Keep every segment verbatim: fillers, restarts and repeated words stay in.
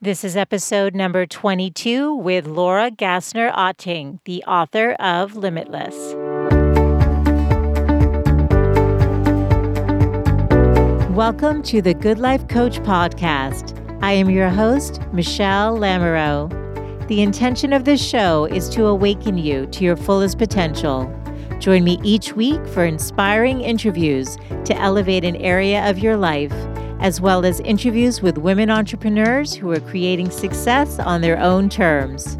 This is episode number twenty-two with Laura Gassner Otting, the author of Limitless. Welcome to the Good Life Coach Podcast. I am your host, Michelle Lamoureux. The intention of this show is to awaken you to your fullest potential. Join me each week for inspiring interviews to elevate an area of your life, as well as interviews with women entrepreneurs who are creating success on their own terms.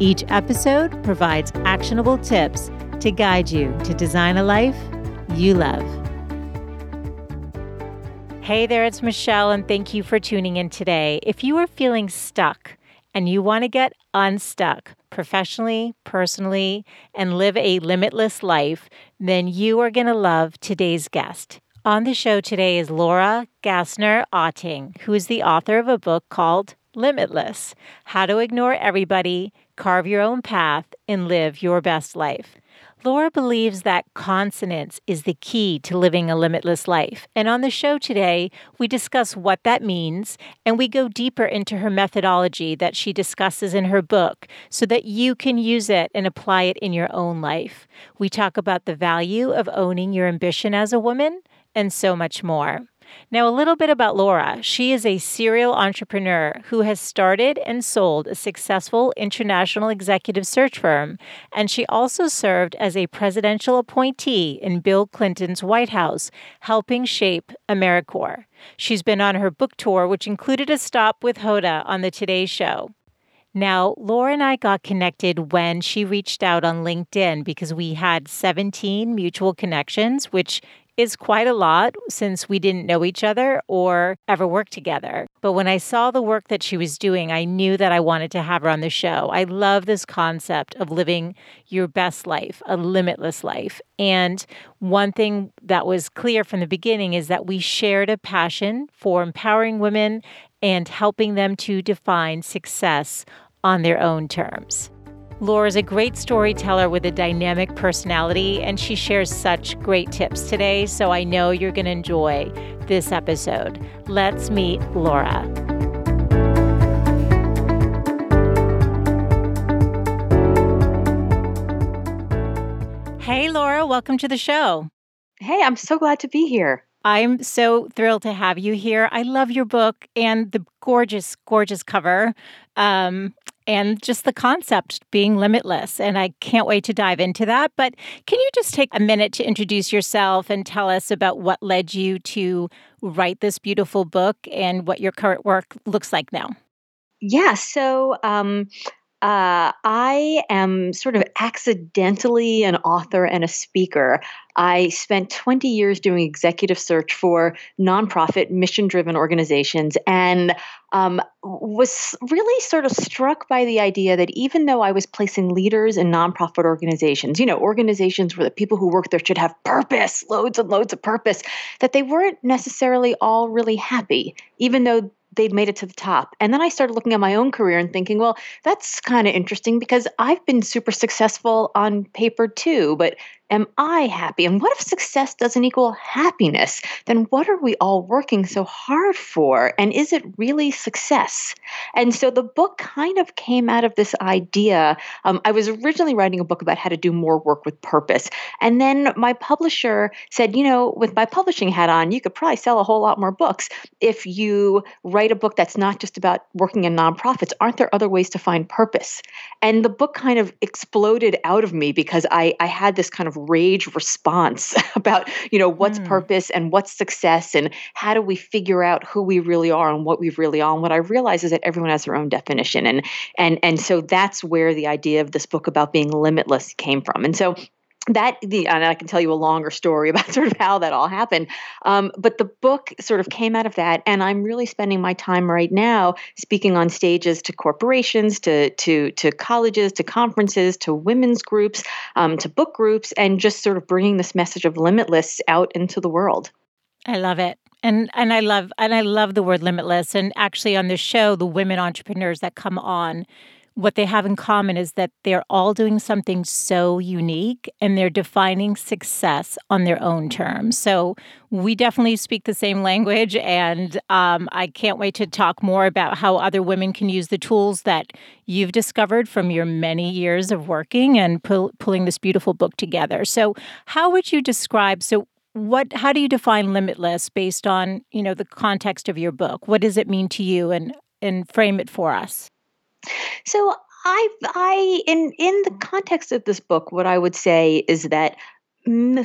Each episode provides actionable tips to guide you to design a life you love. Hey there, it's Michelle, and thank you for tuning in today. If you are feeling stuck and you want to get unstuck professionally, personally, and live a limitless life, then you are going to love today's guest. On the show today is Laura Gassner Otting, who is the author of a book called Limitless: How to Ignore Everybody, Carve Your Own Path, and Live Your Best Life. Laura believes that consonance is the key to living a limitless life. And on the show today, we discuss what that means, and we go deeper into her methodology that she discusses in her book so that you can use it and apply it in your own life. We talk about the value of owning your ambition as a woman, and so much more. Now, a little bit about Laura. She is a serial entrepreneur who has started and sold a successful international executive search firm, and she also served as a presidential appointee in Bill Clinton's White House, helping shape AmeriCorps. She's been on her book tour, which included a stop with Hoda on the Today Show. Now, Laura and I got connected when she reached out on LinkedIn because we had seventeen mutual connections, which is quite a lot since we didn't know each other or ever worked together. But when I saw the work that she was doing, I knew that I wanted to have her on the show. I love this concept of living your best life, a limitless life. And one thing that was clear from the beginning is that we shared a passion for empowering women and helping them to define success on their own terms. Laura is a great storyteller with a dynamic personality, and she shares such great tips today, so I know you're going to enjoy this episode. Let's meet Laura. Hey, Laura, welcome to the show. Hey, I'm so glad to be here. I'm so thrilled to have you here. I love your book and the gorgeous, gorgeous cover. Um, And just the concept being limitless. And I can't wait to dive into that. But can you just take a minute to introduce yourself and tell us about what led you to write this beautiful book and what your current work looks like now? Yeah. So um, uh, I am sort of accidentally an author and a speaker. I spent twenty years doing executive search for nonprofit, mission-driven organizations, and um, was really sort of struck by the idea that even though I was placing leaders in nonprofit organizations, you know, organizations where the people who work there should have purpose, loads and loads of purpose, that they weren't necessarily all really happy, even though they'd made it to the top. And then I started looking at my own career and thinking, well, that's kind of interesting because I've been super successful on paper too, but am I happy? And what if success doesn't equal happiness? Then what are we all working so hard for? And is it really success? And so the book kind of came out of this idea. Um, I was originally writing a book about how to do more work with purpose. And then my publisher said, you know, with my publishing hat on, you could probably sell a whole lot more books if you write a book that's not just about working in nonprofits. Aren't there other ways to find purpose? And the book kind of exploded out of me because I, I had this kind of rage response about, you know, what's mm. purpose and what's success and how do we figure out who we really are and what we really are. And what I realize is that everyone has their own definition. And, and, and so that's where the idea of this book about being limitless came from. And so that, the, and I can tell you a longer story about sort of how that all happened. Um, but the book sort of came out of that. And I'm really spending my time right now speaking on stages to corporations, to to to colleges, to conferences, to women's groups, um, to book groups, and just sort of bringing this message of limitless out into the world. I love it. And and I love and I love the word limitless. And actually on this show, the women entrepreneurs that come on, what they have in common is that they're all doing something so unique and they're defining success on their own terms. So we definitely speak the same language, and um, I can't wait to talk more about how other women can use the tools that you've discovered from your many years of working and pull, pulling this beautiful book together. So how would you describe, so what? how do you define limitless based on, you know, the context of your book? What does it mean to you, and and frame it for us? So I, I, in, in the context of this book, what I would say is that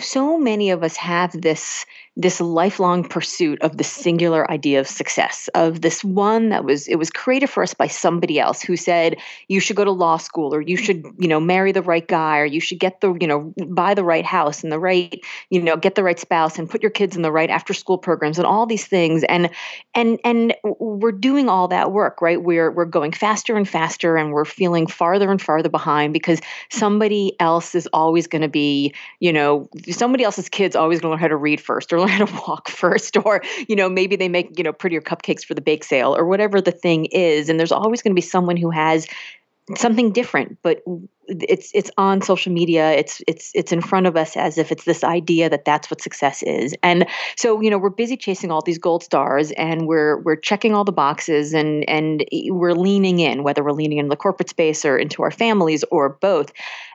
so many of us have this, this lifelong pursuit of the singular idea of success, of this one that was, it was created for us by somebody else who said, you should go to law school, or you should, you know, marry the right guy, or you should get the, you know, buy the right house and the right, you know, get the right spouse and put your kids in the right after school programs and all these things. And, and, and we're doing all that work, right? We're, we're going faster and faster, and we're feeling farther and farther behind because somebody else is always going to be, you know, somebody else's kids always learn how to read first, or learn how to walk first, or, you know, maybe they make, you know, prettier cupcakes for the bake sale, or whatever the thing is. And there's always going to be someone who has something different, but it's, it's on social media. It's, it's, it's in front of us as if it's this idea that that's what success is. And so, you know, we're busy chasing all these gold stars, and we're, we're checking all the boxes, and, and we're leaning in, whether we're leaning in the corporate space or into our families or both.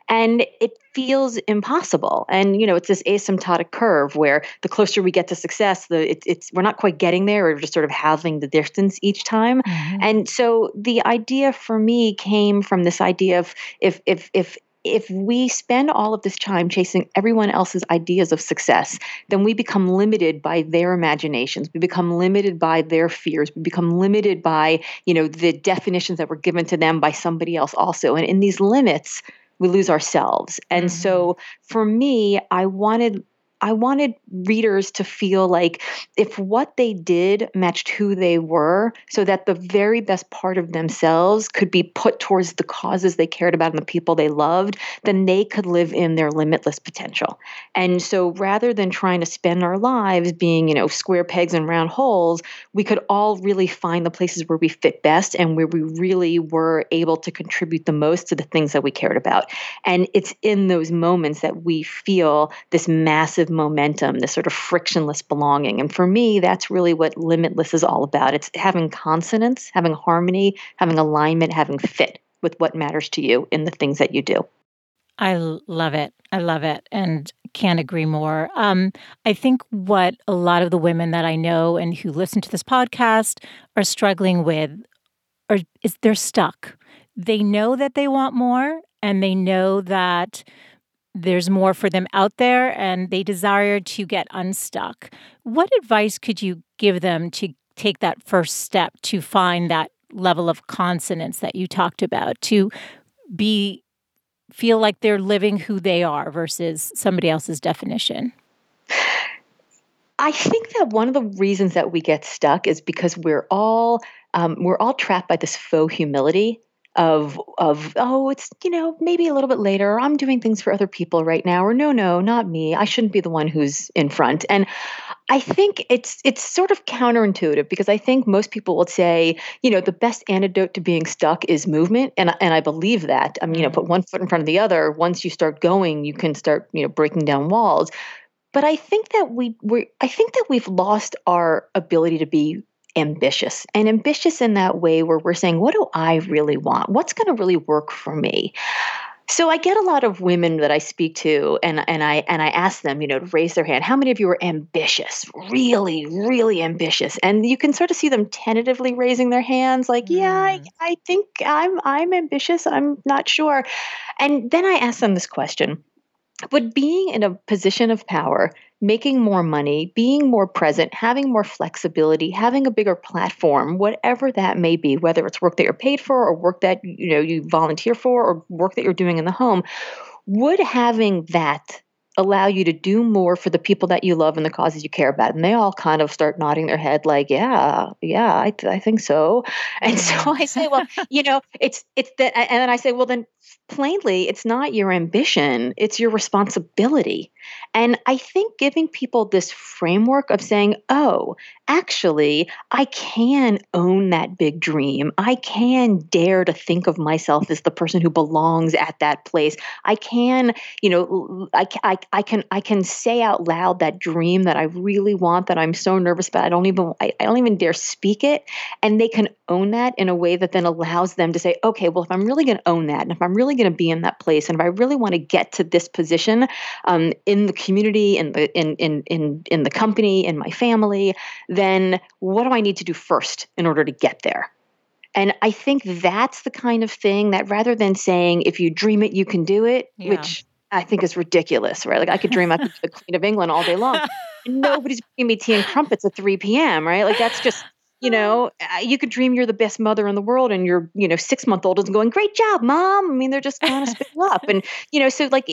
And it feels impossible. And, you know, it's this asymptotic curve where the closer we get to success, the it, it's we're not quite getting there. We're just sort of halving the distance each time. Mm-hmm. And so the idea for me came from this idea of if if if if we spend all of this time chasing everyone else's ideas of success, then we become limited by their imaginations. We become limited by their fears. We become limited by, you know, the definitions that were given to them by somebody else also. And in these limits, we lose ourselves. And mm-hmm. so for me, I wanted I wanted readers to feel like if what they did matched who they were, so that the very best part of themselves could be put towards the causes they cared about and the people they loved, then they could live in their limitless potential. And so rather than trying to spend our lives being, you know, square pegs and round holes, we could all really find the places where we fit best and where we really were able to contribute the most to the things that we cared about. And it's in those moments that we feel this massive momentum, this sort of frictionless belonging. And for me, that's really what limitless is all about. It's having consonance, having harmony, having alignment, having fit with what matters to you in the things that you do. I love it. I love it. And can't agree more. Um, I think what a lot of the women that I know and who listen to this podcast are struggling with are, is they're stuck. They know that they want more, and they know that there's more for them out there, and they desire to get unstuck. What advice could you give them to take that first step to find that level of consonance that you talked about, to be feel like they're living who they are versus somebody else's definition? I think that one of the reasons that we get stuck is because we're all um, we're all trapped by this faux humility of, of, oh, it's, you know, maybe a little bit later, or I'm doing things for other people right now, or no, no, not me. I shouldn't be the one who's in front. And I think it's, it's sort of counterintuitive, because I think most people would say, you know, the best antidote to being stuck is movement. And, and I believe that, I mean, you know, put one foot in front of the other. Once you start going, you can start, you know, breaking down walls. But I think that we, we I think that we've lost our ability to be ambitious, and ambitious in that way where we're saying, what do I really want? What's going to really work for me? So I get a lot of women that I speak to, and, and I and I ask them, you know, to raise their hand. How many of you are ambitious, really, really ambitious? And you can sort of see them tentatively raising their hands, like, yeah, I, I think I'm I'm ambitious. I'm not sure. And then I ask them this question: would being in a position of power, making more money, being more present, having more flexibility, having a bigger platform, whatever that may be, whether it's work that you're paid for, or work that, you know, you volunteer for, or work that you're doing in the home, would having that allow you to do more for the people that you love and the causes you care about. And they all kind of start nodding their head like, yeah, yeah, I, th- I think so. And so I say, well, you know, it's, it's that. And then I say, well, then plainly, it's not your ambition, it's your responsibility. And I think giving people this framework of saying, oh, actually, I can own that big dream. I can dare to think of myself as the person who belongs at that place. I can, you know, I, I, I can I can say out loud that dream that I really want, that I'm so nervous about. I don't even I, I don't even dare speak it. And they can own that in a way that then allows them to say, okay, well, if I'm really going to own that, and if I'm really going to be in that place, and if I really want to get to this position, um, in the community, in the in in in in the company, in my family, then what do I need to do first in order to get there? And I think that's the kind of thing that, rather than saying, if you dream it, you can do it, yeah. which I think is ridiculous, right? Like, I could dream I could be the Queen of England all day long. Nobody's bringing me tea and crumpets at three p.m., right? Like, that's just, you know, you could dream you're the best mother in the world, and your, you know, six-month-old is going, great job, mom. I mean, they're just going to spit you up. And, you know, so like,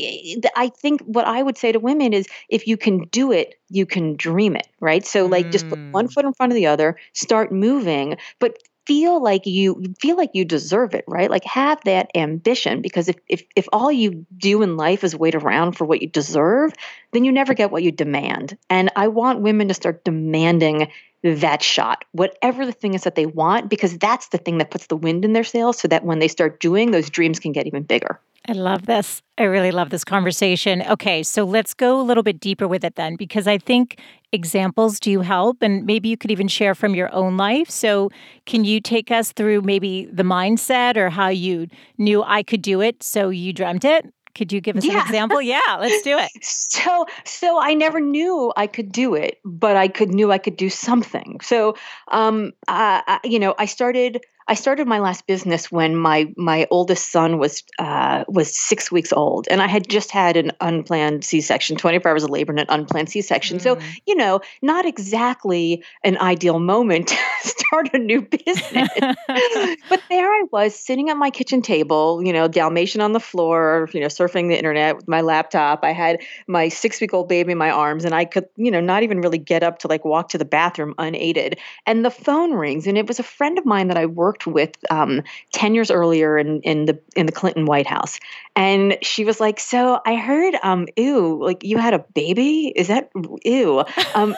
I think what I would say to women is, if you can do it, you can dream it, right? So like, mm. just put one foot in front of the other, start moving, but feel like you feel like you deserve it, right? Like, have that ambition, because if, if, if all you do in life is wait around for what you deserve, then you never get what you demand. And I want women to start demanding that shot, whatever the thing is that they want, because that's the thing that puts the wind in their sails, so that when they start doing, those dreams can get even bigger. I love this. I really love this conversation. Okay, so let's go a little bit deeper with it then, because I think examples do help, and maybe you could even share from your own life. So can you take us through maybe the mindset, or how you knew I could do it, so you dreamt it? Could you give us yeah. an example? Yeah, let's do it. So, so I never knew I could do it, but I could knew I could do something. So, um, uh, I, you know, I started. I started my last business when my my oldest son was uh, was six weeks old, and I had just had an unplanned C-section, twenty-four hours of labor and an unplanned C-section. Mm. So, you know, not exactly an ideal moment to start a new business. But there I was, sitting at my kitchen table, you know, Dalmatian on the floor, you know, surfing the internet with my laptop. I had my six-week-old baby in my arms, and I could, you know, not even really get up to like walk to the bathroom unaided. And the phone rings, and it was a friend of mine that I worked with um, ten years earlier in, in the in the Clinton White House. And she was like, so I heard, um, ew, like you had a baby? Is that, ew. Um,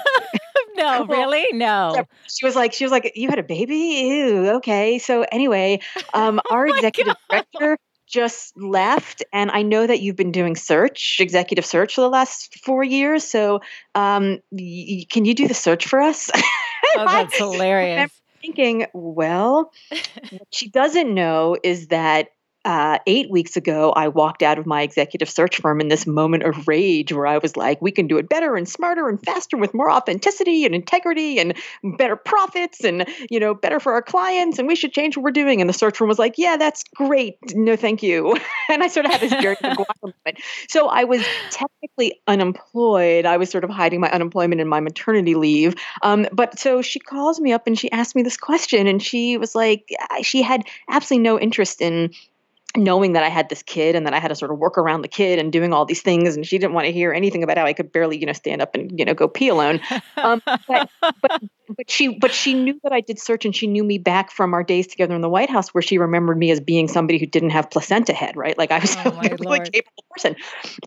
no, really? No. She was like, she was like, you had a baby? Ew, okay. So anyway, um, our oh executive God. director just left, and I know that you've been doing search, executive search for the last four years. So um, y- can you do the search for us? Oh, that's hilarious. Thinking, well, what she doesn't know is that uh, eight weeks ago, I walked out of my executive search firm in this moment of rage where I was like, we can do it better and smarter and faster with more authenticity and integrity and better profits and, you know, better for our clients, and we should change what we're doing. And the search firm was like, yeah, that's great. No, thank you. And I sort of had this very big moment. So I was technically unemployed. I was sort of hiding my unemployment in my maternity leave. Um, but so she calls me up and she asked me this question, and she was like, she had absolutely no interest in knowing that I had this kid and that I had to sort of work around the kid and doing all these things. And she didn't want to hear anything about how I could barely, you know, stand up and, you know, go pee alone. Um, but, but, but she, but she knew that I did search, and she knew me back from our days together in the White House, where she remembered me as being somebody who didn't have placenta head, right? Like I was oh, a really Lord. capable person.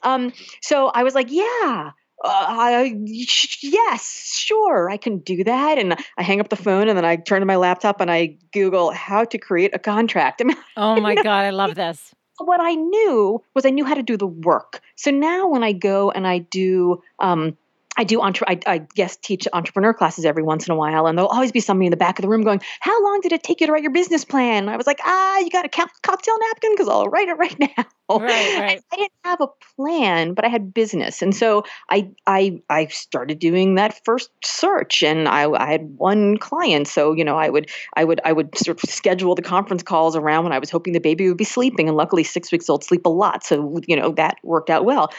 Um, so I was like, yeah. Uh, I, yes, sure, I can do that. And I hang up the phone, and then I turn to my laptop and I Google how to create a contract. I mean, oh my you know, God, I love this. What I knew was I knew how to do the work. So now when I go and I do, um, I do, entre- I, I guess, teach entrepreneur classes every once in a while, and there'll always be somebody in the back of the room going, how long did it take you to write your business plan? And I was like, ah, you got a co- cocktail napkin? Because I'll write it right now. Right, right. I didn't have a plan, but I had business. And so I I, I started doing that first search, and I, I had one client. So, you know, I would, I would, I would sort of schedule the conference calls around when I was hoping the baby would be sleeping. And luckily, six weeks old sleep a lot. So, you know, that worked out well.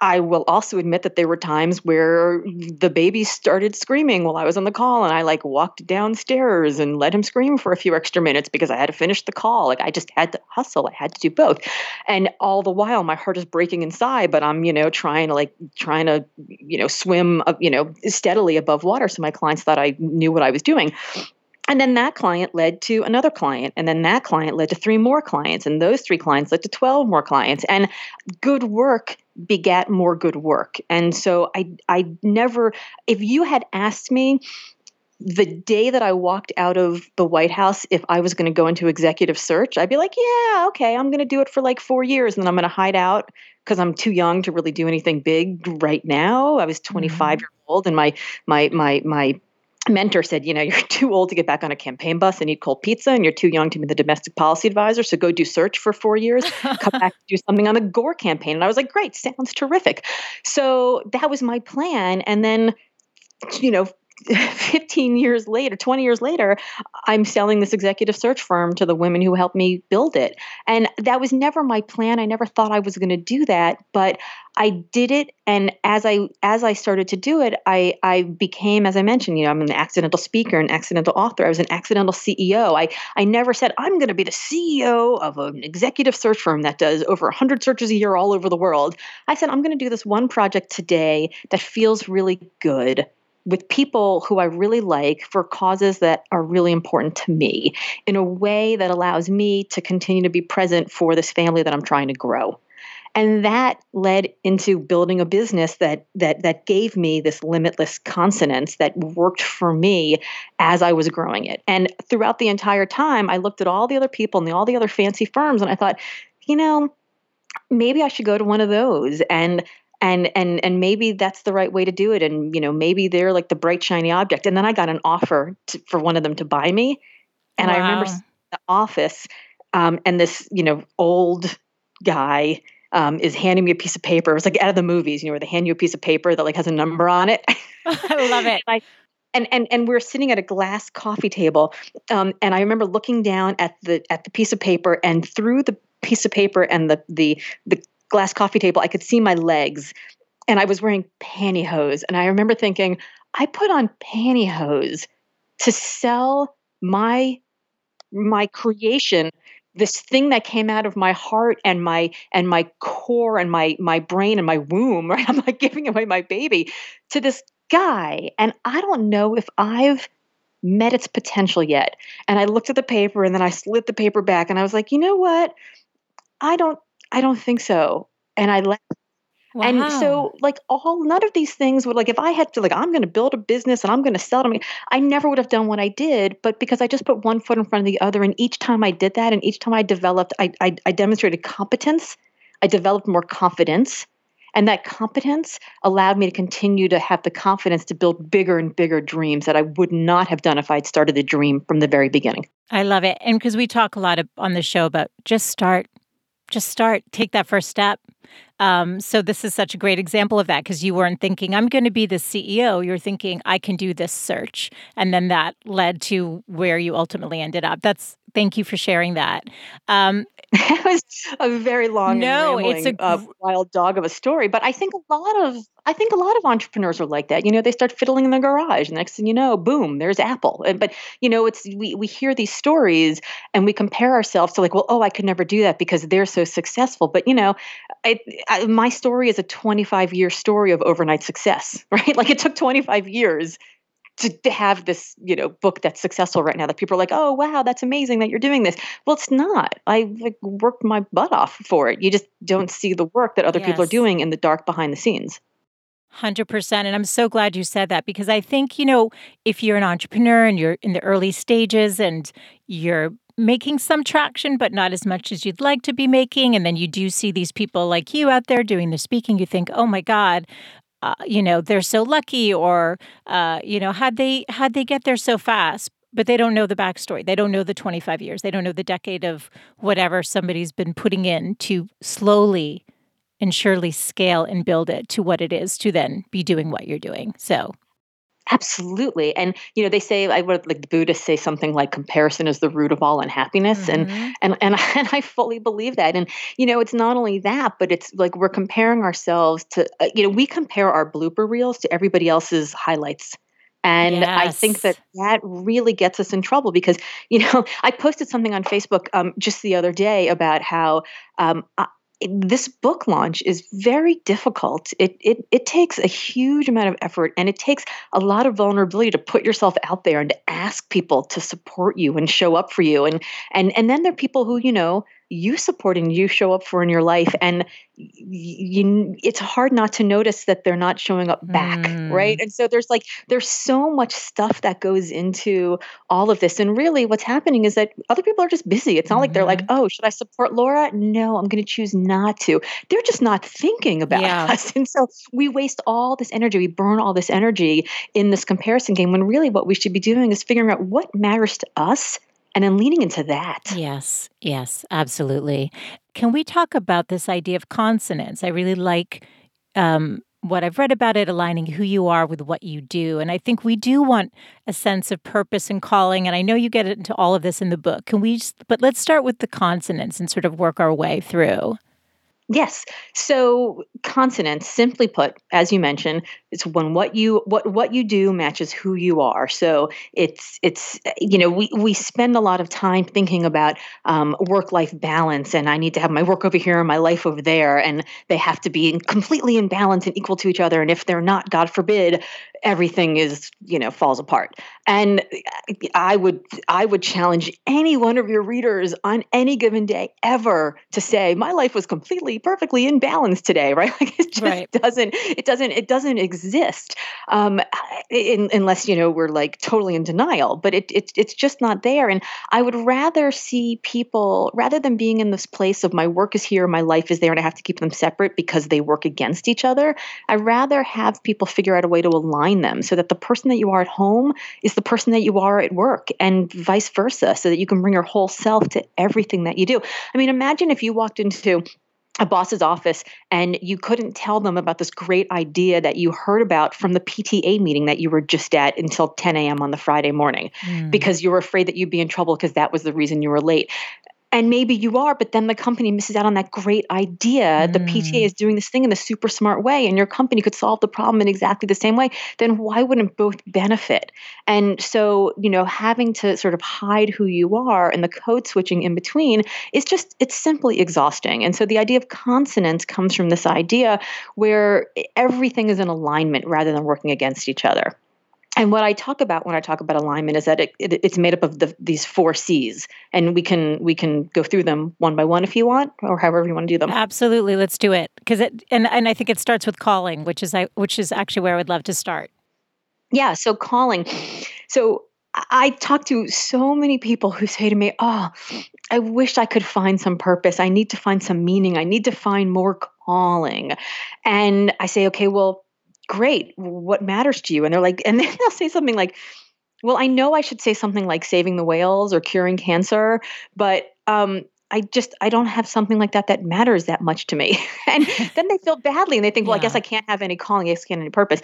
I will also admit that there were times where the baby started screaming while I was on the call, and I like walked downstairs and let him scream for a few extra minutes because I had to finish the call. Like I just had to hustle. I had to do both. And all the while my heart is breaking inside, but I'm, you know, trying to like, trying to, you know, swim, uh, you know, steadily above water. So my clients thought I knew what I was doing. And then that client led to another client. And then that client led to three more clients. And those three clients led to twelve more clients. And good work begat more good work. And so I, I never, if you had asked me the day that I walked out of the White House, if I was going to go into executive search, I'd be like, yeah, okay, I'm going to do it for like four years. And then I'm going to hide out because I'm too young to really do anything big right now. I was twenty-five mm-hmm. years old and my, my, my, my, mentor said, you know, you're too old to get back on a campaign bus and eat cold pizza, and you're too young to be the domestic policy advisor. So go do search for four years, come back and do something on the Gore campaign. And I was like, great, sounds terrific. So that was my plan. And then, you know, fifteen years later, twenty years later, I'm selling this executive search firm to the women who helped me build it. And that was never my plan. I never thought I was going to do that, but I did it. And as I, as I started to do it, I, I became, as I mentioned, you know, I'm an accidental speaker, an accidental author. I was an accidental C E O. I, I never said I'm going to be the C E O of an executive search firm that does over a hundred searches a year all over the world. I said, I'm going to do this one project today that feels really good, with people who I really like, for causes that are really important to me, in a way that allows me to continue to be present for this family that I'm trying to grow. And that led into building a business that that that gave me this limitless consonance that worked for me as I was growing it. And throughout the entire time, I looked at all the other people and the, all the other fancy firms, and I thought, you know, maybe I should go to one of those. And And and and maybe that's the right way to do it. And, you know, maybe they're like the bright, shiny object. And then I got an offer to, for one of them to buy me. And wow. I remember seeing the office um, and this, you know, old guy um, is handing me a piece of paper. It was like out of the movies, you know, where they hand you a piece of paper that like has a number on it. I love it. I, And and and we were sitting at a glass coffee table, um, and I remember looking down at the at the piece of paper, and through the piece of paper and the the the glass coffee table, I could see my legs, and I was wearing pantyhose. And I remember thinking, I put on pantyhose to sell my my creation, this thing that came out of my heart and my and my core and my my brain and my womb. Right? I'm like giving away my baby to this guy, and I don't know if I've met its potential yet. And I looked at the paper, and then I slid the paper back, and I was like, you know what? I don't. I don't think so. And I left. Wow. And so like all, none of these things would like, if I had to like, I'm going to build a business and I'm going to sell to me, I never would have done what I did, but because I just put one foot in front of the other. And each time I did that, and each time I developed, I, I, I demonstrated competence. I developed more confidence, and that competence allowed me to continue to have the confidence to build bigger and bigger dreams that I would not have done if I'd started the dream from the very beginning. I love it. And because we talk a lot of, on the show about just start. Just start, take that first step. Um, so this is such a great example of that, because you weren't thinking, I'm going to be the C E O. You're thinking, I can do this search. And then that led to where you ultimately ended up. That's thank you for sharing that. Um, that was a very long, no, and rambling, it's a uh, wild dog of a story. But I think a lot of I think a lot of entrepreneurs are like that. You know, they start fiddling in their garage, and next thing you know, boom, there's Apple. And, but you know, it's we we hear these stories, and we compare ourselves to like, well, oh, I could never do that because they're so successful. But you know, I, I, my story is a twenty-five year story of overnight success, right? Like it took twenty-five years. To have this, you know, book that's successful right now that people are like, oh, wow, that's amazing that you're doing this. Well, it's not. I like, worked my butt off for it. You just don't see the work that other yes. people are doing in the dark behind the scenes. one hundred percent. And I'm so glad you said that, because I think, you know, if you're an entrepreneur and you're in the early stages and you're making some traction, but not as much as you'd like to be making, and then you do see these people like you out there doing the speaking, you think, oh, my God, Uh, you know, they're so lucky, or, uh, you know, how'd they, how'd they get there so fast? But they don't know the backstory. They don't know the twenty-five years. They don't know the decade of whatever somebody's been putting in to slowly and surely scale and build it to what it is to then be doing what you're doing. So Absolutely. And, you know, they say, I would like the Buddhists say something like comparison is the root of all unhappiness. Mm-hmm. And, and, and, and I fully believe that. And, you know, it's not only that, but it's like, we're comparing ourselves to, uh, you know, we compare our blooper reels to everybody else's highlights. And yes. I think that that really gets us in trouble because, you know, I posted something on Facebook um, just the other day about how um, I, this book launch is very difficult. It it it takes a huge amount of effort and it takes a lot of vulnerability to put yourself out there and to ask people to support you and show up for you. And and and then there are people who, you know, you support and you show up for in your life. And you, it's hard not to notice that they're not showing up back. Mm. Right. And so there's like, there's so much stuff that goes into all of this. And really what's happening is that other people are just busy. It's not mm-hmm. like they're like, oh, should I support Laura? No, I'm going to choose not to. They're just not thinking about yeah. us. And so we waste all this energy. We burn all this energy in this comparison game when really what we should be doing is figuring out what matters to us and then leaning into that. Yes, yes, absolutely. Can we talk about this idea of consonance? I really like um, what I've read about it, aligning who you are with what you do. And I think we do want a sense of purpose and calling. And I know you get into all of this in the book. Can we just, but let's start with the consonance and sort of work our way through. Yes. So consonance, simply put, as you mentioned, it's when what you what what you do matches who you are. So it's it's you know we we spend a lot of time thinking about um, work-life balance, and I need to have my work over here and my life over there, and they have to be in, completely in balance and equal to each other. And if they're not, God forbid, everything is you know falls apart. And I would I would challenge any one of your readers on any given day ever to say my life was completely perfectly in balance today, right? Like it just right. doesn't, it doesn't, it doesn't exist um, in, unless, you know, we're like totally in denial, but it, it, it's just not there. And I would rather see people, rather than being in this place of my work is here, my life is there, and I have to keep them separate because they work against each other. I'd rather have people figure out a way to align them so that the person that you are at home is the person that you are at work and vice versa, so that you can bring your whole self to everything that you do. I mean, imagine if you walked into a boss's office and you couldn't tell them about this great idea that you heard about from the P T A meeting that you were just at until ten a.m. on the Friday morning mm. because you were afraid that you'd be in trouble because that was the reason you were late. And maybe you are, but then the company misses out on that great idea. Mm. The P T A is doing this thing in a super smart way, and your company could solve the problem in exactly the same way. Then why wouldn't both benefit? And so, you know, having to sort of hide who you are and the code switching in between is just, it's simply exhausting. And so the idea of consonance comes from this idea where everything is in alignment rather than working against each other. And what I talk about when I talk about alignment is that it, it, it's made up of the, these four C's, and we can we can go through them one by one if you want, or however you want to do them. Absolutely, let's do it because it and, and I think it starts with calling, which is I which is actually where I would love to start. Yeah, so calling. So I talk to so many people who say to me, "Oh, I wish I could find some purpose. I need to find some meaning. I need to find more calling," and I say, "Okay, well." Great. What matters to you? And they're like, and then they'll say something like, well, I know I should say something like saving the whales or curing cancer, but, um, I just, I don't have something like that that matters that much to me. And then they feel badly and they think, well, yeah. I guess I can't have any calling. I guess I can't have any purpose.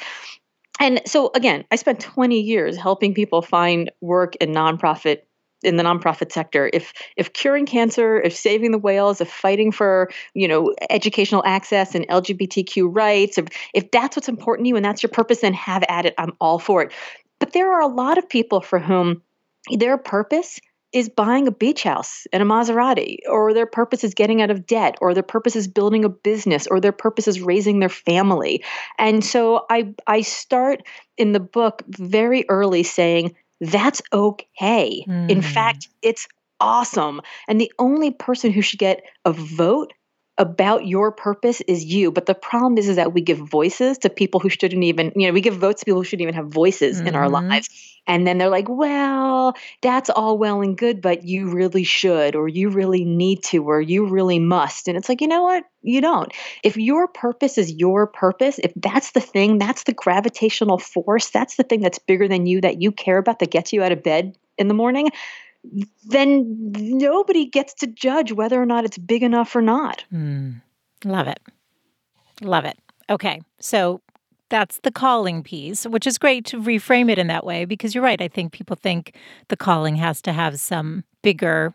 And so again, I spent twenty years helping people find work in nonprofit in the nonprofit sector, if if curing cancer, if saving the whales, if fighting for, you know, educational access and L G B T Q rights, if, if that's what's important to you and that's your purpose, then have at it. I'm all for it. But there are a lot of people for whom their purpose is buying a beach house and a Maserati, or their purpose is getting out of debt, or their purpose is building a business, or their purpose is raising their family. And so I I start in the book very early saying, that's okay. Mm. In fact, it's awesome. And the only person who should get a vote about your purpose is you. But the problem is, is that we give voices to people who shouldn't even, you know, we give votes to people who shouldn't even have voices mm-hmm. in our lives. And then they're like, well, that's all well and good, but you really should, or you really need to, or you really must. And it's like, you know what? You don't. If your purpose is your purpose, if that's the thing, that's the gravitational force, that's the thing that's bigger than you, that you care about, that gets you out of bed in the morning, then nobody gets to judge whether or not it's big enough or not. Mm. Love it. Love it. Okay. So That's the calling piece, which is great to reframe it in that way, because you're right. I think people think the calling has to have some bigger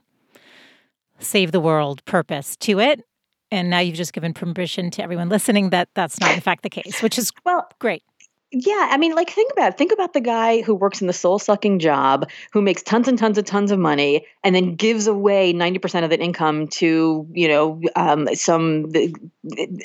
save the world purpose to it. And now you've just given permission to everyone listening that that's not in fact the case, which is well great. Yeah. I mean, like, think about it. Think about the guy who works in the soul-sucking job, who makes tons and tons and tons of money, and then gives away ninety percent of that income to, you know, um, some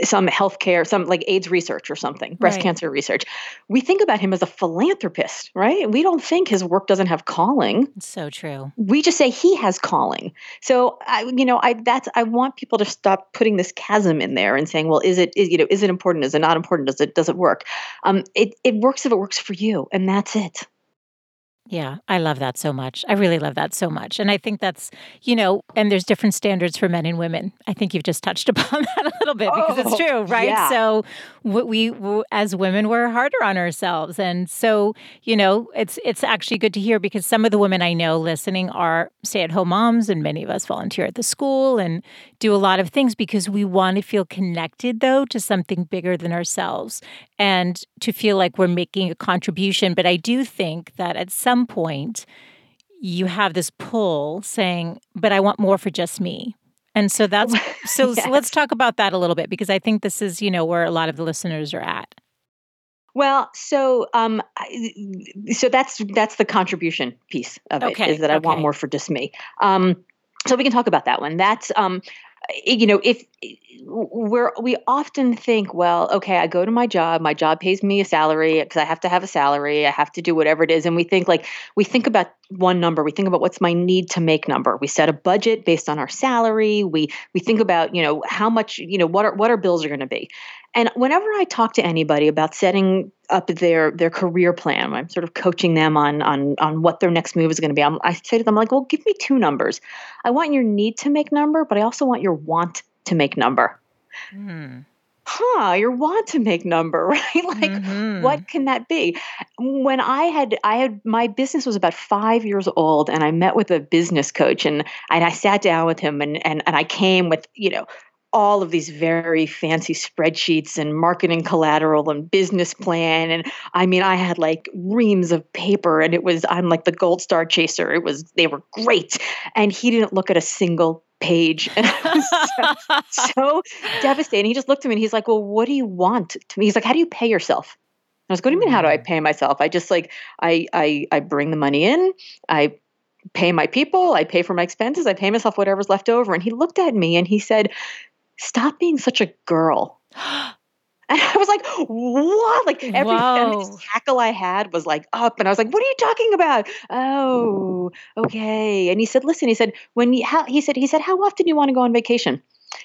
some healthcare, some like AIDS research or something, breast right. cancer research. We think about him as a philanthropist, right? We don't think his work doesn't have calling. It's so true. We just say he has calling. So, I, you know, I that's I want people to stop putting this chasm in there and saying, well, is it, is, you know, is it important? Is it not important? Does it does it work? Um, it It works if it works for you, and that's it. Yeah, I love that so much. I really love that so much. And I think that's, you know, and there's different standards for men and women. I think you've just touched upon that a little bit because oh, it's true, right? Yeah. So we, we, as women, we're harder on ourselves. And so, you know, it's it's actually good to hear, because some of the women I know listening are stay-at-home moms, and many of us volunteer at the school and do a lot of things because we want to feel connected, though, to something bigger than ourselves and to feel like we're making a contribution. But I do think that at some point you have this pull saying, but I want more for just me. And so that's, so, yes. so let's talk about that a little bit, because I think this is, you know, where a lot of the listeners are at. Well, so, um, so that's, that's the contribution piece of okay. it is that I okay. want more for just me. Um, so we can talk about that one. That's, um, you know, if we're, we often think, well, okay, I go to my job, my job pays me a salary because I have to have a salary. I have to do whatever it is. And we think like, we think about one number. We think about what's my need to make number. We set a budget based on our salary. We, we think about, you know, how much, you know, what are, what our bills are going to be. And whenever I talk to anybody about setting up their, their career plan, when I'm sort of coaching them on, on, on what their next move is going to be, I'm, I say to them, like, well, give me two numbers. I want your need to make number, but I also want your want to make number. Hmm. Huh, your want to make number, right? Like, mm-hmm. what can that be? When I had, I had, my business was about five years old, and I met with a business coach, and, and I sat down with him, and, and, and I came with, you know, all of these very fancy spreadsheets and marketing collateral and business plan. And I mean, I had like reams of paper, and it was, I'm like the gold star chaser. It was, they were great. And he didn't look at a single page. And I was so, so devastated. He just looked at me and he's like, well, what do you want to me? He's like, how do you pay yourself? And I was going, what do you mean, how do I pay myself? I just like, I, I, I bring the money in. I pay my people. I pay for my expenses. I pay myself whatever's left over. And he looked at me and he said, stop being such a girl. And I was like, what? Like every feminist tackle I had was like up. And I was like, what are you talking about? Oh, okay. And he said, listen, he said, when you, how, he said, he said, how often do you want to go on vacation?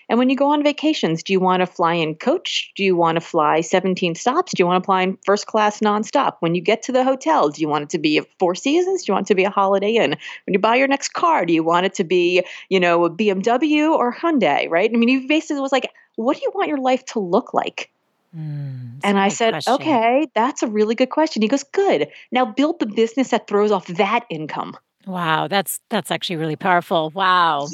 And when you go on vacations, do you want to fly in coach? Do you want to fly seventeen stops? Do you want to fly in first class nonstop? When you get to the hotel, do you want it to be a Four Seasons? Do you want it to be a Holiday Inn? When you buy your next car, do you want it to be, you know, a B M W or Hyundai, right? I mean, he basically was like, what do you want your life to look like? Mm, and I said, question. okay, that's a really good question. He goes, good. Now build the business that throws off that income. Wow. That's, that's actually really powerful. Wow.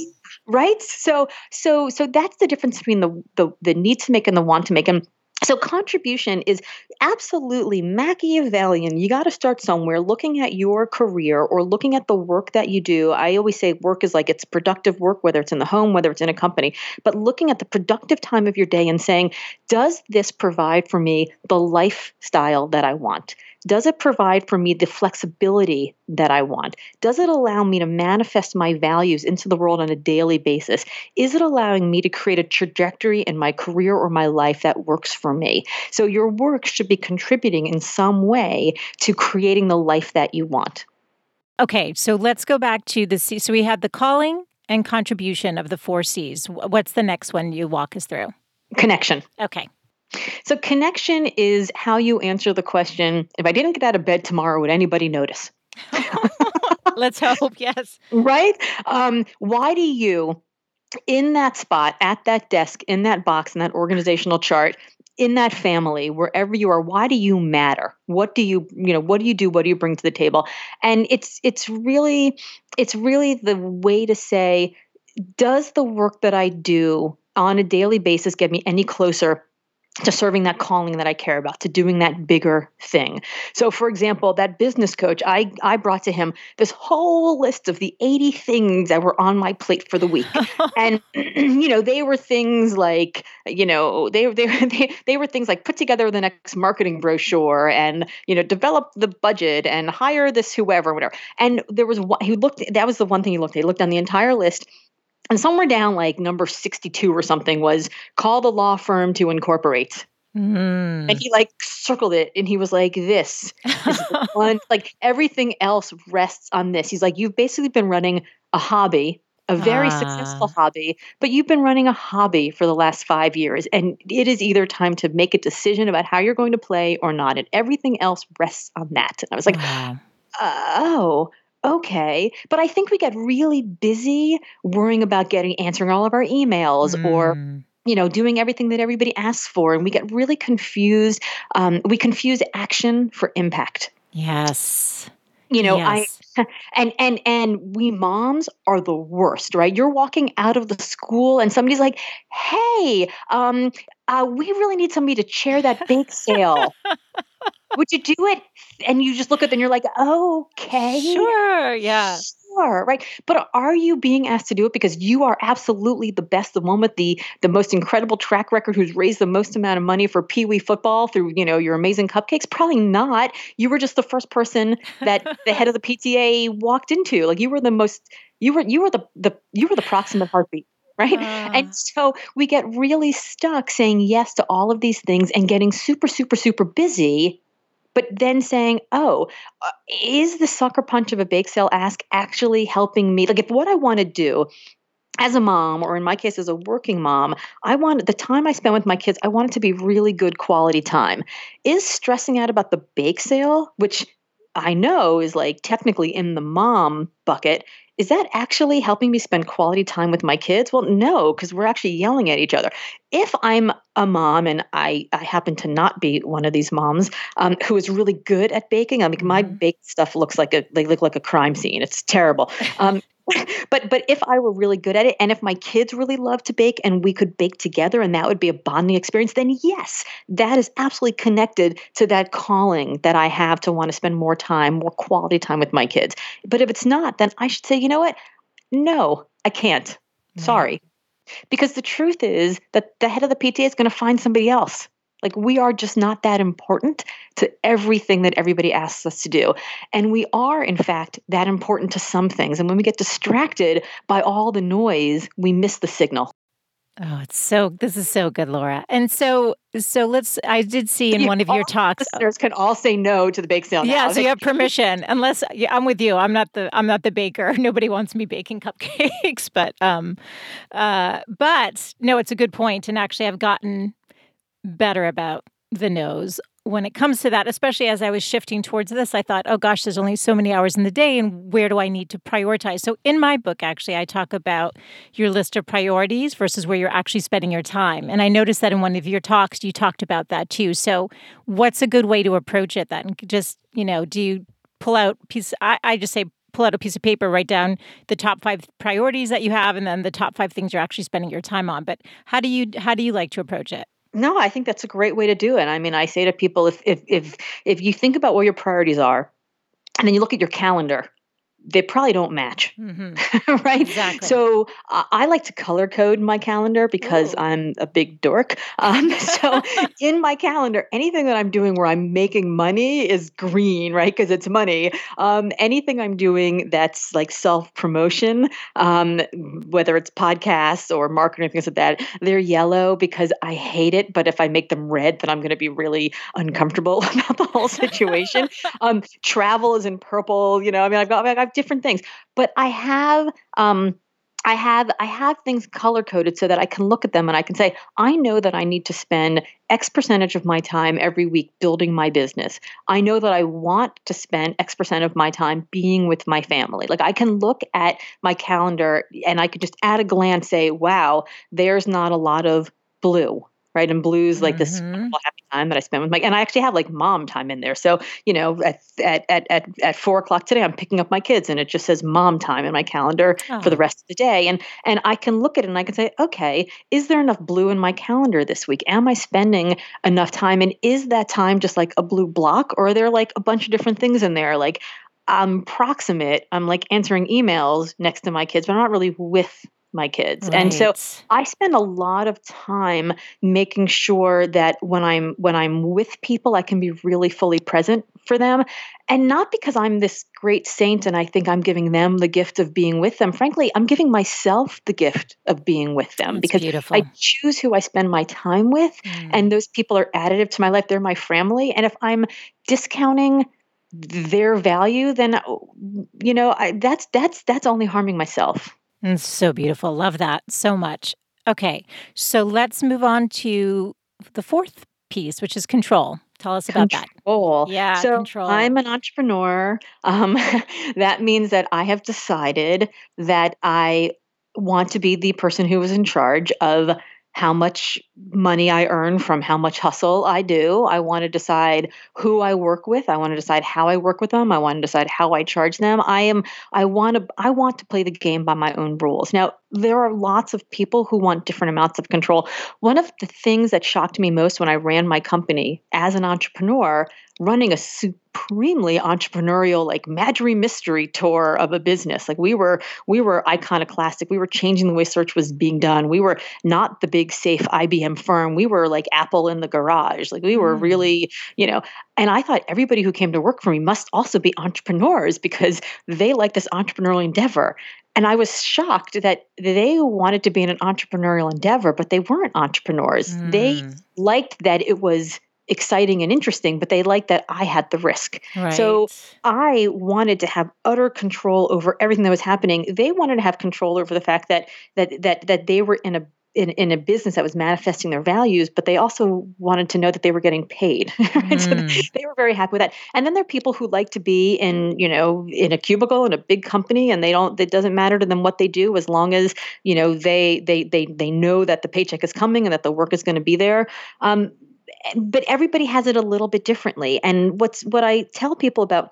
Right? So, so, so that's the difference between the, the, the need to make and the want to make. And so contribution is absolutely Machiavellian. You got to start somewhere looking at your career or looking at the work that you do. I always say work is like it's productive work, whether it's in the home, whether it's in a company, but looking at the productive time of your day and saying, does this provide for me the lifestyle that I want? Does it provide for me the flexibility that I want? Does it allow me to manifest my values into the world on a daily basis? Is it allowing me to create a trajectory in my career or my life that works for me? So your work should be contributing in some way to creating the life that you want. Okay, so let's go back to the C. So we had the calling and contribution of the four C's. What's the next one you walk us through? Connection. Okay. So connection is how you answer the question, if I didn't get out of bed tomorrow, would anybody notice? Let's hope, yes. Right? Um, why do you, in that spot, at that desk, in that box, in that organizational chart, in that family, wherever you are, why do you matter? What do you, you know, what do you do? What do you bring to the table? And it's it's really, it's really the way to say, does the work that I do on a daily basis get me any closer to serving that calling that I care about, to doing that bigger thing. So for example, that business coach, I, I brought to him this whole list of the eighty things that were on my plate for the week. And, you know, they were things like, you know, they, they, they, they were things like put together the next marketing brochure and, you know, develop the budget and hire this whoever, whatever. And there was one, he looked, that was the one thing he looked at. He looked down the entire list. And somewhere down like number sixty-two or something was call the law firm to incorporate. Mm. And he like circled it and he was like, this is the one, like everything else rests on this. He's like, you've basically been running a hobby, a very ah. successful hobby, but you've been running a hobby for the last five years. And it is either time to make a decision about how you're going to play or not. And everything else rests on that. And I was like, wow. oh, okay. But I think we get really busy worrying about getting, answering all of our emails mm. or, you know, doing everything that everybody asks for. And we get really confused. Um, we confuse action for impact. Yes. You know, yes. I, and, and, and we moms are the worst, right? You're walking out of the school and somebody's like, hey, um, uh, we really need somebody to chair that bake sale. Would you do it? And you just look at them and you're like, okay. Sure. Yeah. Sure. Right. But are you being asked to do it because you are absolutely the best, the one with the, the most incredible track record who's raised the most amount of money for Pee Wee football through, you know, your amazing cupcakes? Probably not. You were just the first person that the head of the P T A walked into. Like you were the most, you were, you were the, the, you were the proximate heartbeat. Right. Uh. And so we get really stuck saying yes to all of these things and getting super, super, super busy. But then saying, oh, is the sucker punch of a bake sale ask actually helping me? Like if what I want to do as a mom, or in my case as a working mom, I want the time I spend with my kids, I want it to be really good quality time. Is stressing out about the bake sale, which I know is like technically in the mom bucket, is that actually helping me spend quality time with my kids? Well, no, because we're actually yelling at each other. If I'm a mom, and I, I happen to not be one of these moms um, who is really good at baking, I mean, my baked stuff looks like a they look like a crime scene. It's terrible. Um, but but if I were really good at it, and if my kids really love to bake, and we could bake together, and that would be a bonding experience, then yes, that is absolutely connected to that calling that I have to want to spend more time, more quality time with my kids. But if it's not, then I should say, you know what? No, I can't. Sorry. Mm-hmm. Because the truth is that the head of the P T A is going to find somebody else. Like we are just not that important to everything that everybody asks us to do. And we are, in fact, that important to some things. And when we get distracted by all the noise, we miss the signal. Oh, it's so, this is so good, Laura. And so, so let's, I did see in you, one of your talks. Listeners can all say no to the bake sale. Yeah. Now. So you have permission, unless yeah, I'm with you. I'm not the, I'm not the baker. Nobody wants me baking cupcakes, but, um, uh, but no, it's a good point. And actually I've gotten better about the no's when it comes to that, especially as I was shifting towards this. I thought, oh gosh, there's only so many hours in the day and where do I need to prioritize? So in my book, actually, I talk about your list of priorities versus where you're actually spending your time. And I noticed that in one of your talks, you talked about that too. So what's a good way to approach it then? Just, you know, do you pull out piece? I, I just say pull out a piece of paper, write down the top five priorities that you have and then the top five things you're actually spending your time on. But how do you how do you like to approach it? No, I think that's a great way to do it. I mean, I say to people, if if if if you think about what your priorities are, and then you look at your calendar, they probably don't match, mm-hmm. right? Exactly. So uh, I like to color code my calendar because Ooh. I'm a big dork. Um, so in my calendar, anything that I'm doing where I'm making money is green, right? Because it's money. Um, anything I'm doing that's like self-promotion, um, whether it's podcasts or marketing, things like that, they're yellow because I hate it. But if I make them red, then I'm going to be really uncomfortable about the whole situation. um, travel is in purple. You know, I mean, I've got, I've different things, but I have, um, I have, I have things color coded so that I can look at them and I can say, I know that I need to spend X percentage of my time every week building my business. I know that I want to spend X percent of my time being with my family. Like I can look at my calendar and I could just at a glance say, wow, there's not a lot of blue. right? And blues, like this mm-hmm. happy time that I spent with my, and I actually have like mom time in there. So, you know, at, at, at, at, at four o'clock today, I'm picking up my kids and it just says mom time in my calendar oh. for the rest of the day. And, and I can look at it and I can say, okay, is there enough blue in my calendar this week? Am I spending enough time? And is that time just like a blue block, or are there like a bunch of different things in there? Like I'm proximate, I'm like answering emails next to my kids, but I'm not really with my kids. Right. And so I spend a lot of time making sure that when I'm, when I'm with people, I can be really fully present for them. And not because I'm this great saint and I think I'm giving them the gift of being with them. Frankly, I'm giving myself the gift of being with them. That's because beautiful. I choose who I spend my time with. Mm. And those people are additive to my life. They're my family. And if I'm discounting their value, then, you know, I, that's, that's, that's only harming myself. It's so beautiful. Love that so much. Okay. So let's move on to the fourth piece, which is control. Tell us about control. that. Control. Yeah, so control. I'm an entrepreneur. Um, that means that I have decided that I want to be the person who is in charge of how much money I earn from how much hustle I do. I want to decide who I work with. I want to decide how I work with them. I want to decide how I charge them. I am, I want to, I want to play the game by my own rules. Now, there are lots of people who want different amounts of control. One of the things that shocked me most when I ran my company as an entrepreneur, running a supremely entrepreneurial, like Madgery mystery tour of a business. Like we were, we were iconoclastic. We were changing the way search was being done. We were not the big safe I B M firm. We were like Apple in the garage. Like we were really, you know, and I thought everybody who came to work for me must also be entrepreneurs because they like this entrepreneurial endeavor. And I was shocked that they wanted to be in an entrepreneurial endeavor, but they weren't entrepreneurs. Mm. They liked that it was exciting and interesting, but they liked that I had the risk. Right. So I wanted to have utter control over everything that was happening. They wanted to have control over the fact that that that that they were in a in, in a business that was manifesting their values, but they also wanted to know that they were getting paid. Right? Mm. So they were very happy with that. And then there are people who like to be in, you know, in a cubicle in a big company, and they don't, it doesn't matter to them what they do as long as, you know, they, they, they, they know that the paycheck is coming and that the work is going to be there. Um, but everybody has it a little bit differently. And what's, what I tell people about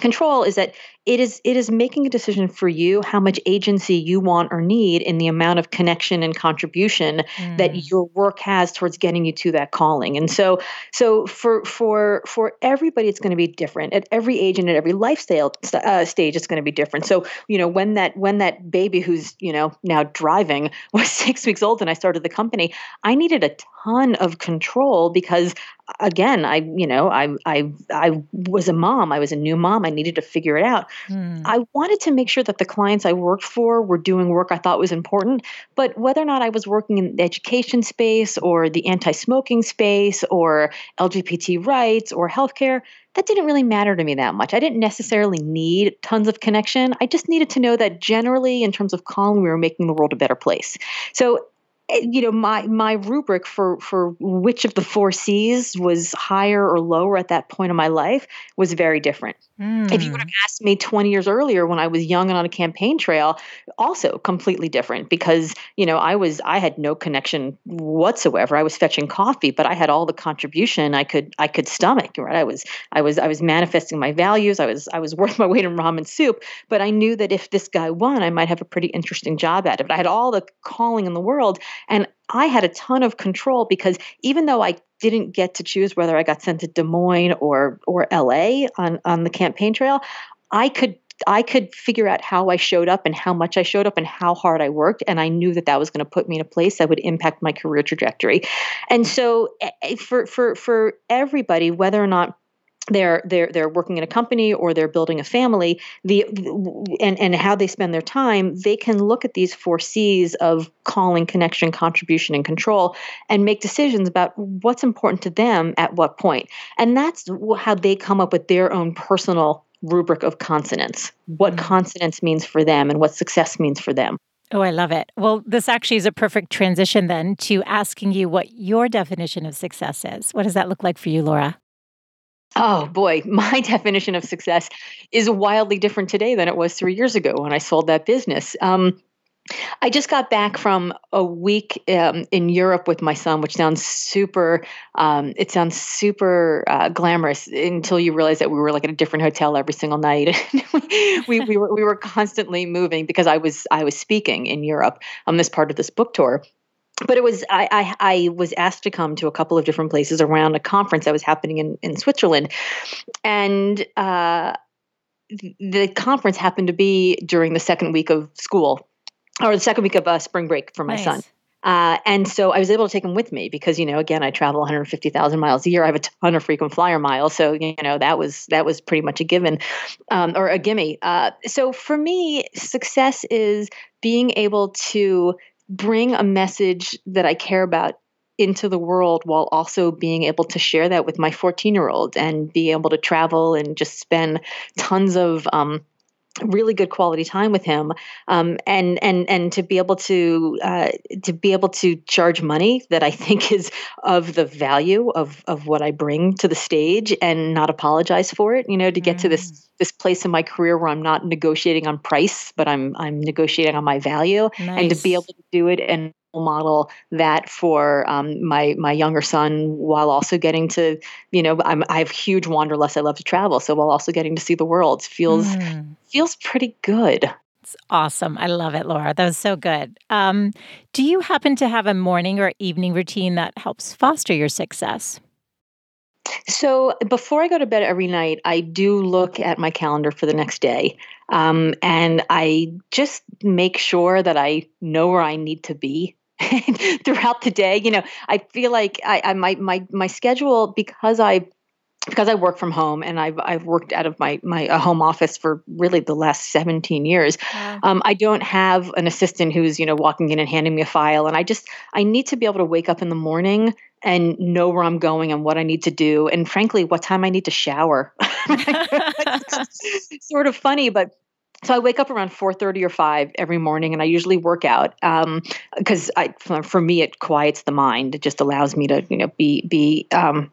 control is that it is it is making a decision for you how much agency you want or need in the amount of connection and contribution mm. that your work has towards getting you to that calling. And so so for for for everybody, it's going to be different. At every age and at every lifestyle uh, stage, it's going to be different. So, you know, when that when that baby who's, you know, now driving was six weeks old and I started the company, I needed a ton of control because, again, I, you know, I, I, I was a mom. I was a new mom. I needed to figure it out. Mm. I wanted to make sure that the clients I worked for were doing work I thought was important, but whether or not I was working in the education space or the anti-smoking space or L G B T rights or healthcare, that didn't really matter to me that much. I didn't necessarily need tons of connection. I just needed to know that generally in terms of calling, we were making the world a better place. So, you know, my, my rubric for, for which of the four C's was higher or lower at that point in my life was very different. Mm. If you would have asked me twenty years earlier when I was young and on a campaign trail, also completely different because, you know, I was, I had no connection whatsoever. I was fetching coffee, but I had all the contribution I could, I could stomach, right? I was, I was, I was manifesting my values. I was, I was worth my weight in ramen soup, but I knew that if this guy won, I might have a pretty interesting job at it. But I had all the calling in the world. And I had a ton of control because even though I didn't get to choose whether I got sent to Des Moines or or L A on, on the campaign trail, I could I could figure out how I showed up and how much I showed up and how hard I worked. And I knew that that was going to put me in a place that would impact my career trajectory. And so for for for everybody, whether or not They're they're they're working in a company or they're building a family. The and and how they spend their time, they can look at these four C's of calling, connection, contribution, and control, and make decisions about what's important to them at what point. And that's how they come up with their own personal rubric of consonance. What mm-hmm. consonance means for them, and what success means for them. Oh, I love it. Well, this actually is a perfect transition then to asking you what your definition of success is. What does that look like for you, Laura? Oh boy, my definition of success is wildly different today than it was three years ago when I sold that business. Um, I just got back from a week um, in Europe with my son, which sounds super, um, it sounds super uh, glamorous until you realize that we were like at a different hotel every single night. we we were, we were constantly moving because I was, I was speaking in Europe um, as part of this book tour. But it was, I, I, I was asked to come to a couple of different places around a conference that was happening in, in Switzerland. And, uh, the conference happened to be during the second week of school, or the second week of uh, spring break for my nice. son. Uh, and so I was able to take him with me because, you know, again, I travel one hundred fifty thousand miles a year. I have a ton of frequent flyer miles. So, you know, that was, that was pretty much a given, um, or a gimme. Uh, so for me, success is being able to bring a message that I care about into the world while also being able to share that with my fourteen year old and be able to travel and just spend tons of, um, really good quality time with him. Um, and, and, and to be able to, uh, to be able to charge money that I think is of the value of, of what I bring to the stage and not apologize for it, you know, to get mm. to this, this place in my career where I'm not negotiating on price, but I'm, I'm negotiating on my value nice. and to be able to do it and model that for um, my my younger son, while also getting to, you know, I'm, I have huge wanderlust. I love to travel, so while also getting to see the world feels mm. feels pretty good. It's awesome. I love it, Laura. That was so good. Um, do you happen to have a morning or evening routine that helps foster your success? So before I go to bed every night, I do look at my calendar for the next day. Um, and I just make sure that I know where I need to be throughout the day. You know, I feel like I, I my, my, my schedule, because I, because I work from home and I've, I've worked out of my, my a home office for really the last seventeen years. Yeah. Um, I don't have an assistant who's, you know, walking in and handing me a file. And I just, I need to be able to wake up in the morning and know where I'm going and what I need to do. And frankly, what time I need to shower. It's sort of funny, but so I wake up around four thirty or five every morning, and I usually work out because um, I, for me, it quiets the mind. It just allows me to, you know, be be um,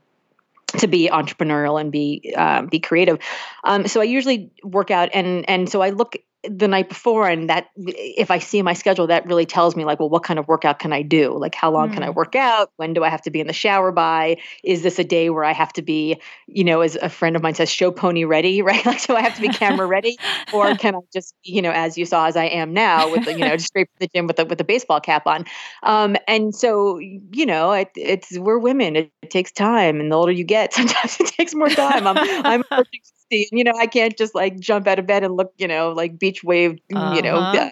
to be entrepreneurial and be uh, be creative. Um, so I usually work out, and and so I look the night before, and that if I see my schedule, that really tells me like, well, what kind of workout can I do? Like, how long mm. can I work out? When do I have to be in the shower by? Is this a day where I have to be, you know, as a friend of mine says, show pony ready, right? Like, do I have to be camera ready, or can I just, you know, as you saw, as I am now with the, you know, straight from the gym with the, with the baseball cap on. Um, and so, you know, it, it's, we're women, it, it takes time, and the older you get, sometimes it takes more time. I'm, I'm working. And, you know, I can't just like jump out of bed and look, you know, like beach wave, uh-huh. you know, uh,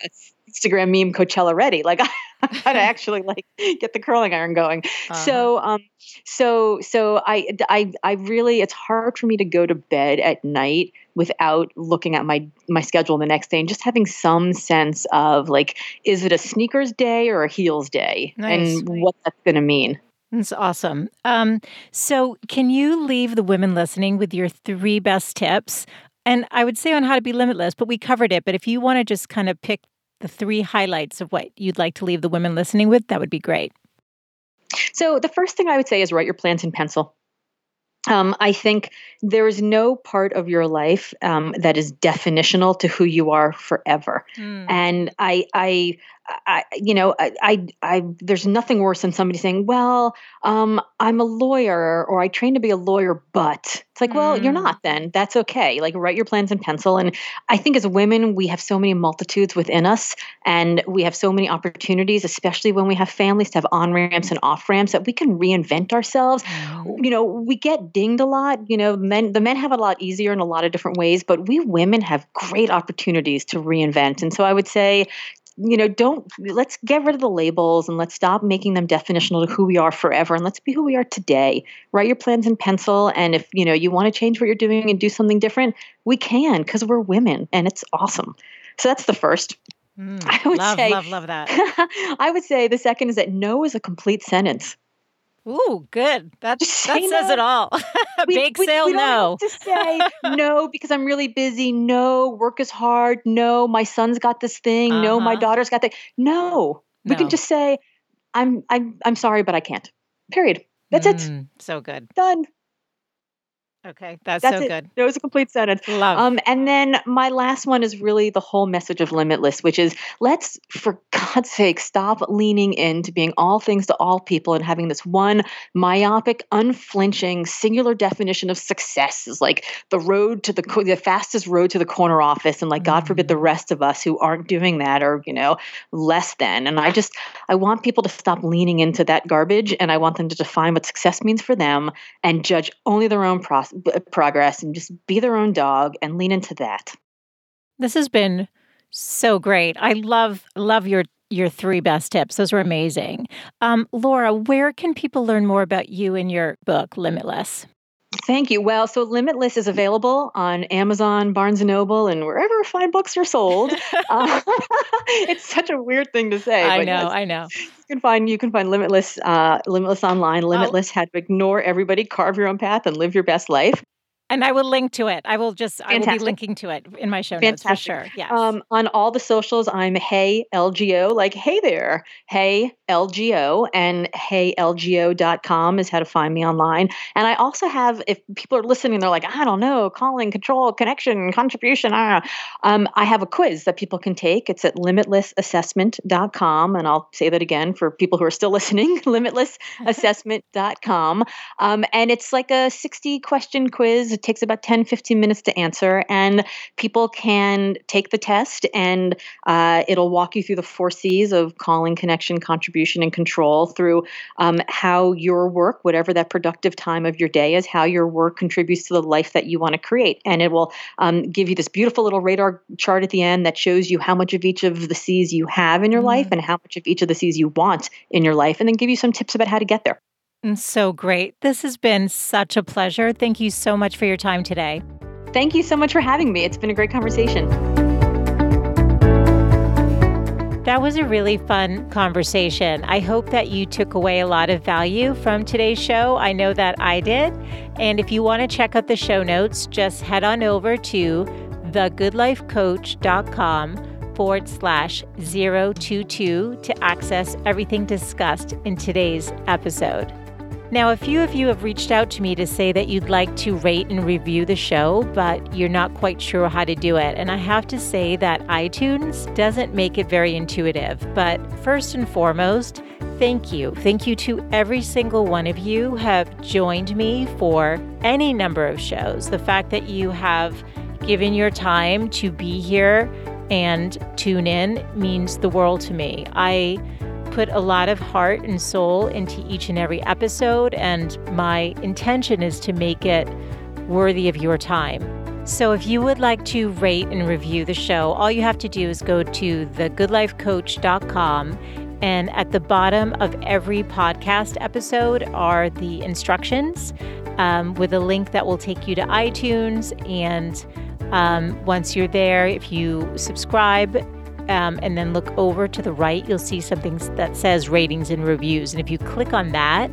Instagram meme Coachella ready. Like I gotta actually like get the curling iron going. Uh-huh. So, um, so, so I, I, I really, it's hard for me to go to bed at night without looking at my, my schedule the next day and just having some sense of like, is it a sneakers day or a heels day? Nice. And what that's going to mean. That's awesome. Um, so can you leave the women listening with your three best tips? And I would say on how to be limitless, but we covered it. But if you want to just kind of pick the three highlights of what you'd like to leave the women listening with, that would be great. So the first thing I would say is write your plans in pencil. Um, I think there is no part of your life um, that is definitional to who you are forever. Mm. And I, I, I, you know, I, I, I, there's nothing worse than somebody saying, well, um, I'm a lawyer, or I trained to be a lawyer, but it's like, mm. well, you're not then. That's okay. Like, write your plans in pencil. And I think as women, we have so many multitudes within us, and we have so many opportunities, especially when we have families, to have on-ramps and off-ramps that we can reinvent ourselves. Mm. You know, we get dinged a lot. You know, men, the men have a lot easier in a lot of different ways, but we women have great opportunities to reinvent. And so I would say, you know, don't, let's get rid of the labels and let's stop making them definitional to who we are forever. And let's be who we are today. Write your plans in pencil. And if, you know, you want to change what you're doing and do something different, we can, because we're women and it's awesome. So that's the first. Mm, I would love, say, love, love that. I would say the second is that no is a complete sentence. Ooh, good. That, that says no. It all. we, Bake we, sale, we no. Don't have to say no because I'm really busy. No, work is hard. No, my son's got this thing. Uh-huh. No, my daughter's got that. No, no, we can just say, I'm, I'm, I'm sorry, but I can't. Period. That's mm, it. So good. Done. Okay, that's, that's so it. good. That was a complete sentence. Love. Um, and then my last one is really the whole message of Limitless, which is let's, for God's sake, stop leaning into being all things to all people and having this one myopic, unflinching, singular definition of success is like the road to the co- the fastest road to the corner office, and like mm-hmm. God forbid the rest of us who aren't doing that are, you know, less than. And I just I want people to stop leaning into that garbage, and I want them to define what success means for them and judge only their own process. progress and just be their own dog and lean into that. This has been so great. I love love your your three best tips. Those were amazing. Um, Laura, where can people learn more about you and your book, Limitless? Thank you. Well, so Limitless is available on Amazon, Barnes and Noble, and wherever fine books are sold. uh, it's such a weird thing to say. I but know, yes, I know. You can find you can find Limitless, uh, Limitless online, Limitless, oh. How to Ignore Everybody, Carve Your Own Path, and Live Your Best Life. And I will link to it. I will just, Fantastic. I will be linking to it in my show notes Fantastic. for sure. Yes. Um, on all the socials, I'm HeyLGO, like, hey there, HeyLGO, and hey L G O dot com is how to find me online. And I also have, if people are listening, they're like, I don't know, calling, control, connection, contribution, I don't know. Um, I have a quiz that people can take. It's at limitless assessment dot com. And I'll say that again for people who are still listening, limitless assessment dot com. Um, and it's like a sixty question quiz. It takes about ten, fifteen minutes to answer, and people can take the test, and uh, it'll walk you through the four C's of calling, connection, contribution, and control through um, how your work, whatever that productive time of your day is, how your work contributes to the life that you want to create. And it will um, give you this beautiful little radar chart at the end that shows you how much of each of the C's you have in your mm-hmm. life and how much of each of the C's you want in your life, and then give you some tips about how to get there. So great. This has been such a pleasure. Thank you so much for your time today. Thank you so much for having me. It's been a great conversation. That was a really fun conversation. I hope that you took away a lot of value from today's show. I know that I did. And if you want to check out the show notes, just head on over to the good life coach dot com forward slash zero two two to access everything discussed in today's episode. Now, a few of you have reached out to me to say that you'd like to rate and review the show, but you're not quite sure how to do it. And I have to say that iTunes doesn't make it very intuitive. But first and foremost, thank you. Thank you to every single one of you who have joined me for any number of shows. The fact that you have given your time to be here and tune in means the world to me. I put a lot of heart and soul into each and every episode, and my intention is to make it worthy of your time. So if you would like to rate and review the show, all you have to do is go to the good life coach dot com, and at the bottom of every podcast episode are the instructions um, with a link that will take you to iTunes. And Um, once you're there, if you subscribe um, and then look over to the right, you'll see something that says ratings and reviews. And if you click on that,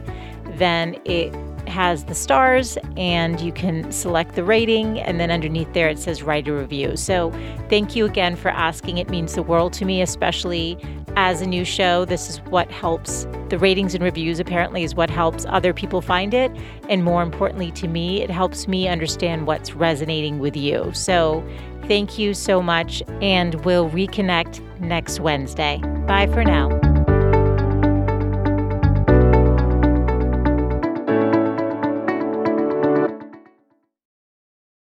then it has the stars and you can select the rating. And then underneath there, it says write a review. So thank you again for asking. It means the world to me, especially as a new show. This is what helps. The ratings and reviews apparently is what helps other people find it. And more importantly to me, it helps me understand what's resonating with you. So thank you so much. And we'll reconnect next Wednesday. Bye for now.